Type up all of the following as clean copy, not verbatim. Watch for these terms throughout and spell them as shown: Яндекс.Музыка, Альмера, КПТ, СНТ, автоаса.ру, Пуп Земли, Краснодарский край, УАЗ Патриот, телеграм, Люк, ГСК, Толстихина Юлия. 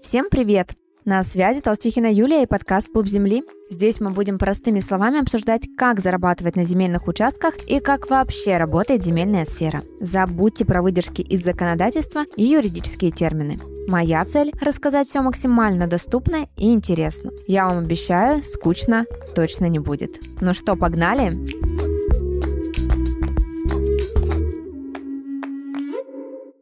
Всем привет! На связи Толстихина Юлия и подкаст «Пуп Земли». Здесь мы будем простыми словами обсуждать, как зарабатывать на земельных участках и как вообще работает земельная сфера. Забудьте про выдержки из законодательства и юридические термины. Моя цель – рассказать все максимально доступно и интересно. Я вам обещаю, скучно точно не будет. Ну что, погнали?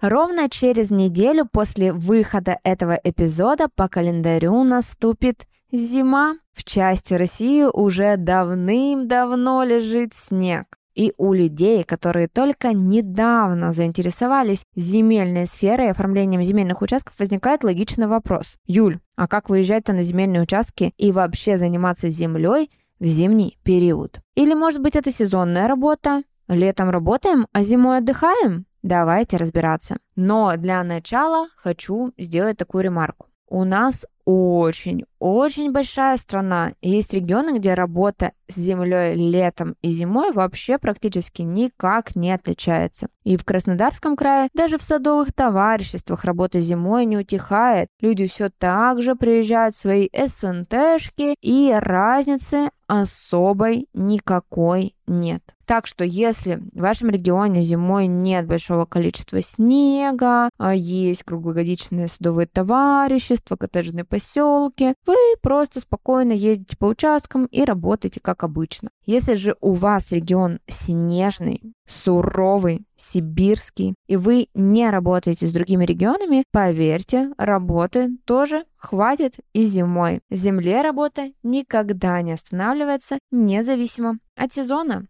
Ровно через неделю после выхода этого эпизода по календарю наступит зима. В части России уже давным-давно лежит снег. И у людей, которые только недавно заинтересовались земельной сферой и оформлением земельных участков, возникает логичный вопрос. Юль, а как выезжать-то на земельные участки и вообще заниматься землей в зимний период? Или, может быть, это сезонная работа? Летом работаем, а зимой отдыхаем? Давайте разбираться. Но для начала хочу сделать такую ремарку. У нас очень-очень большая страна. Есть регионы, где работа с землей летом и зимой вообще практически никак не отличается. И в Краснодарском крае даже в садовых товариществах работа зимой не утихает. Люди все так же приезжают в свои СНТшки, и разницы особой никакой нет. Так что, если в вашем регионе зимой нет большого количества снега, есть круглогодичные садовые товарищества, коттеджные поселки, вы просто спокойно ездите по участкам и работаете как обычно. Если же у вас регион снежный, суровый, сибирский, и вы не работаете с другими регионами, поверьте, работы тоже хватит и зимой. В земле работа никогда не останавливается, независимо от сезона.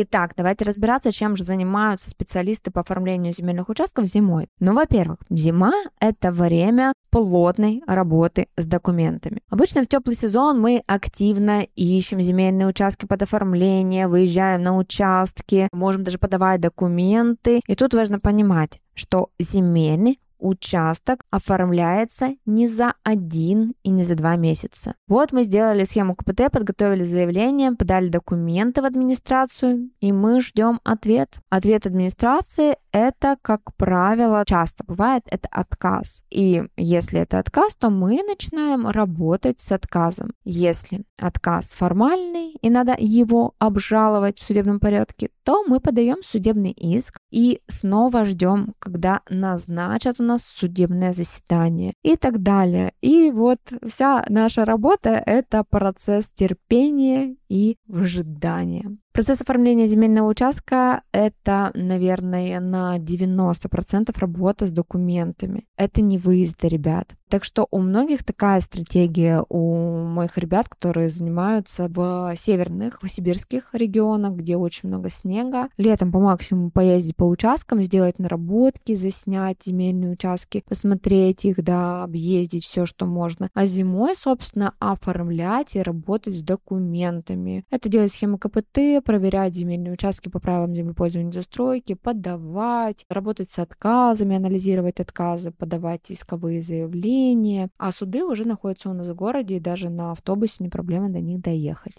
Итак, давайте разбираться, чем же занимаются специалисты по оформлению земельных участков зимой. Ну, во-первых, зима – это время плотной работы с документами. Обычно в теплый сезон мы активно ищем земельные участки под оформление, выезжаем на участки, можем даже подавать документы. И тут важно понимать, что земельный участок оформляется не за 1 и не за 2 месяца. Вот мы сделали схему КПТ, подготовили заявление, подали документы в администрацию, и мы ждем ответ. Ответ администрации – это, как правило, часто бывает, это отказ. И если это отказ, то мы начинаем работать с отказом. Если отказ формальный и надо его обжаловать в судебном порядке, то мы подаем судебный иск и снова ждем, когда назначат у нас судебное заседание и так далее. И вот вся наша работа – это процесс терпения и ожидания. Процесс оформления земельного участка – это, наверное, на 90% работа с документами. Это не выезды, ребят. Так что у многих такая стратегия, у моих ребят, которые занимаются в северных, в сибирских регионах, где очень много снега. Летом по максимуму поездить по участкам, сделать наработки, заснять земельные участки, посмотреть их, да, объездить все, что можно. А зимой, собственно, оформлять и работать с документами. Это делать схему КПТ, проверять земельные участки по правилам землепользования и застройки, подавать, работать с отказами, анализировать отказы, подавать исковые заявления. А суды уже находятся у нас в городе, и даже на автобусе не проблема до них доехать.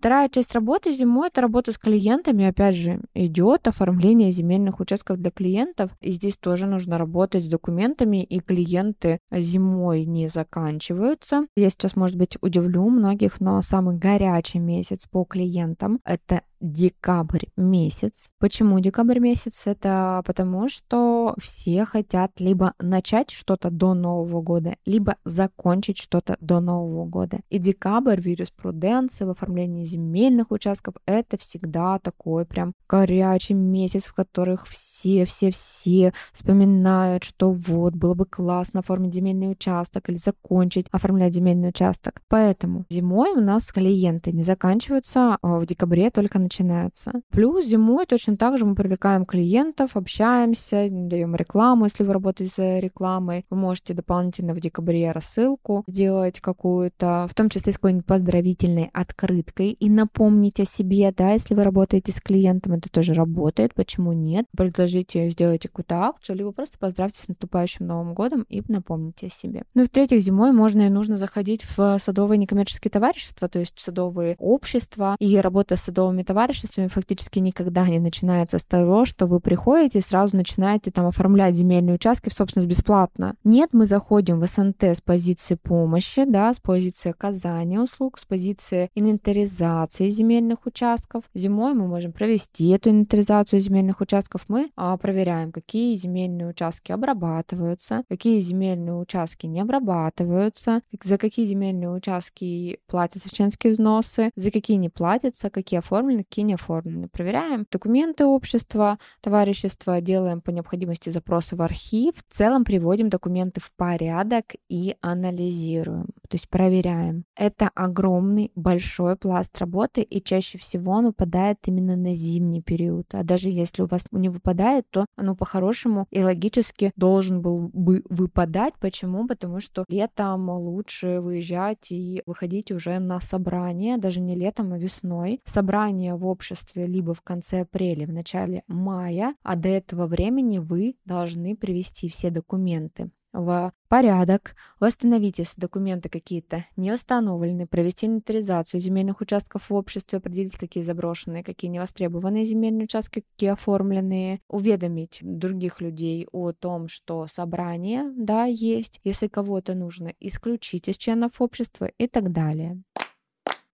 Вторая часть работы зимой – это работа с клиентами. Опять же, идет оформление земельных участков для клиентов. И здесь тоже нужно работать с документами, и клиенты зимой не заканчиваются. Я сейчас, может быть, удивлю многих, но самый горячий месяц по клиентам – это декабрь месяц. Почему декабрь месяц? Это потому, что все хотят либо начать что-то до Нового года, либо закончить что-то до Нового года. И декабрь в юриспруденции, в оформлении земельных участков, это всегда такой прям горячий месяц, в которых все вспоминают, что вот, было бы классно оформить земельный участок или закончить оформлять земельный участок. Поэтому зимой у нас клиенты не заканчиваются, в декабре только начинаются. начинается. Плюс зимой точно так же мы привлекаем клиентов, общаемся, даем рекламу. Если вы работаете с рекламой, вы можете дополнительно в декабре рассылку сделать какую-то, в том числе с какой-нибудь поздравительной открыткой, и напомнить о себе, да, если вы работаете с клиентом, это тоже работает, почему нет? Предложите, сделайте какую-то акцию, либо просто поздравьте с наступающим Новым годом и напомните о себе. Ну и в-третьих, зимой можно и нужно заходить в садовые некоммерческие товарищества, то есть в садовые общества, и работа с садовыми товариществами фактически никогда не начинается с того, что вы приходите и сразу начинаете там оформлять земельные участки в собственность бесплатно. Нет, мы заходим в СНТ с позиции помощи, да, с позиции оказания услуг, с позиции инвентаризации земельных участков. Зимой мы можем провести эту инвентаризацию земельных участков. Мы проверяем, какие земельные участки обрабатываются, какие земельные участки не обрабатываются, за какие земельные участки платятся членские взносы, за какие не платятся, какие оформлены, какие не оформлены. Проверяем документы общества, товарищества, делаем по необходимости запросы в архив, в целом приводим документы в порядок и анализируем, то есть проверяем. Это огромный, большой пласт работы, и чаще всего он выпадает именно на зимний период. А даже если у вас не выпадает, то оно по-хорошему и логически должен был бы выпадать. Почему? Потому что летом лучше выезжать и выходить уже на собрание, даже не летом, а весной. Собрание в обществе либо в конце апреля, в начале мая, а до этого времени вы должны привести все документы в порядок, восстановить, если документы какие-то не установлены, провести инвентаризацию земельных участков в обществе, определить, какие заброшенные, какие невостребованные земельные участки, какие оформленные, уведомить других людей о том, что собрание, да, есть, если кого-то нужно исключить из членов общества и так далее.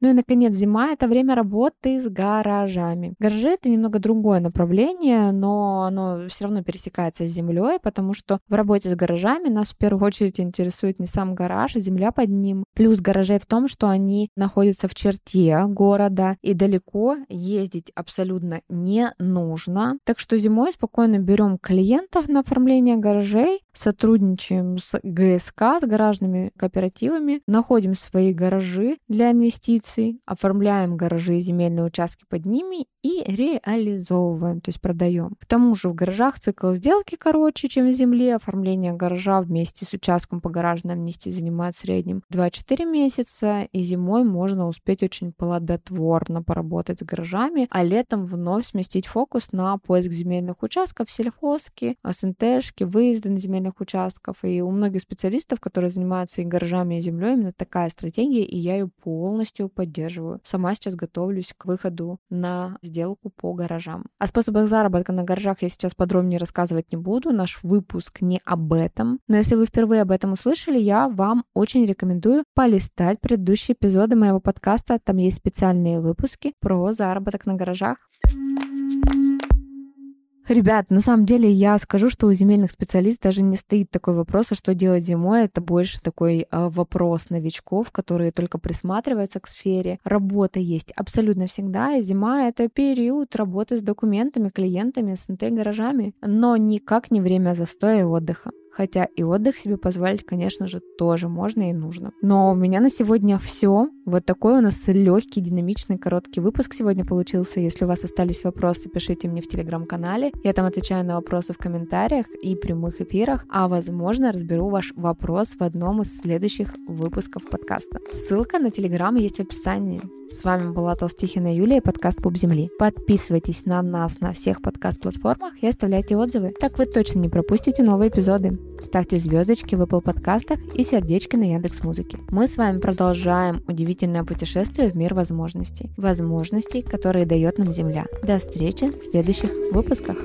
Ну и, наконец, зима — это время работы с гаражами. Гаражи — это немного другое направление, но оно все равно пересекается с землей, потому что в работе с гаражами нас в первую очередь интересует не сам гараж, а земля под ним. Плюс гаражей в том, что они находятся в черте города, и далеко ездить абсолютно не нужно. Так что зимой спокойно берем клиентов на оформление гаражей, сотрудничаем с ГСК, с гаражными кооперативами, находим свои гаражи для инвестиций, оформляем гаражи и земельные участки под ними и реализовываем, то есть продаем. К тому же в гаражах цикл сделки короче, чем в земле. Оформление гаража вместе с участком по гаражной амнистии занимает в среднем 2-4 месяца, и зимой можно успеть очень плодотворно поработать с гаражами, а летом вновь сместить фокус на поиск земельных участков, сельхозки, СНТшки, выезды на земельных участков. И у многих специалистов, которые занимаются и гаражами, и землей, именно такая стратегия, и я ее полностью поддерживаю. Сама сейчас готовлюсь к выходу на сделку по гаражам. О способах заработка на гаражах я сейчас подробнее рассказывать не буду, наш выпуск не об этом. Но если вы впервые об этом услышали, я вам очень рекомендую полистать предыдущие эпизоды моего подкаста, там есть специальные выпуски про заработок на гаражах. Ребят, на самом деле я скажу, что у земельных специалистов даже не стоит такой вопрос, а что делать зимой. Это больше такой вопрос новичков, которые только присматриваются к сфере. Работа есть абсолютно всегда, и зима — это период работы с документами, клиентами, СНТ, гаражами. Но никак не время застоя и отдыха. Хотя и отдых себе позволить, конечно же, тоже можно и нужно. Но у меня на сегодня все. Вот такой у нас легкий, динамичный, короткий выпуск сегодня получился. Если у вас остались вопросы, пишите мне в телеграм-канале. Я там отвечаю на вопросы в комментариях и прямых эфирах. А возможно, разберу ваш вопрос в одном из следующих выпусков подкаста. Ссылка на телеграм есть в описании. С вами была Толстихина Юлия и подкаст «Пуп Земли». Подписывайтесь на нас на всех подкаст-платформах и оставляйте отзывы. Так вы точно не пропустите новые эпизоды. Ставьте звездочки в Apple подкастах и сердечки на Яндекс.Музыке. Мы с вами продолжаем удивительное путешествие в мир возможностей. Возможностей, которые дает нам Земля. До встречи в следующих выпусках.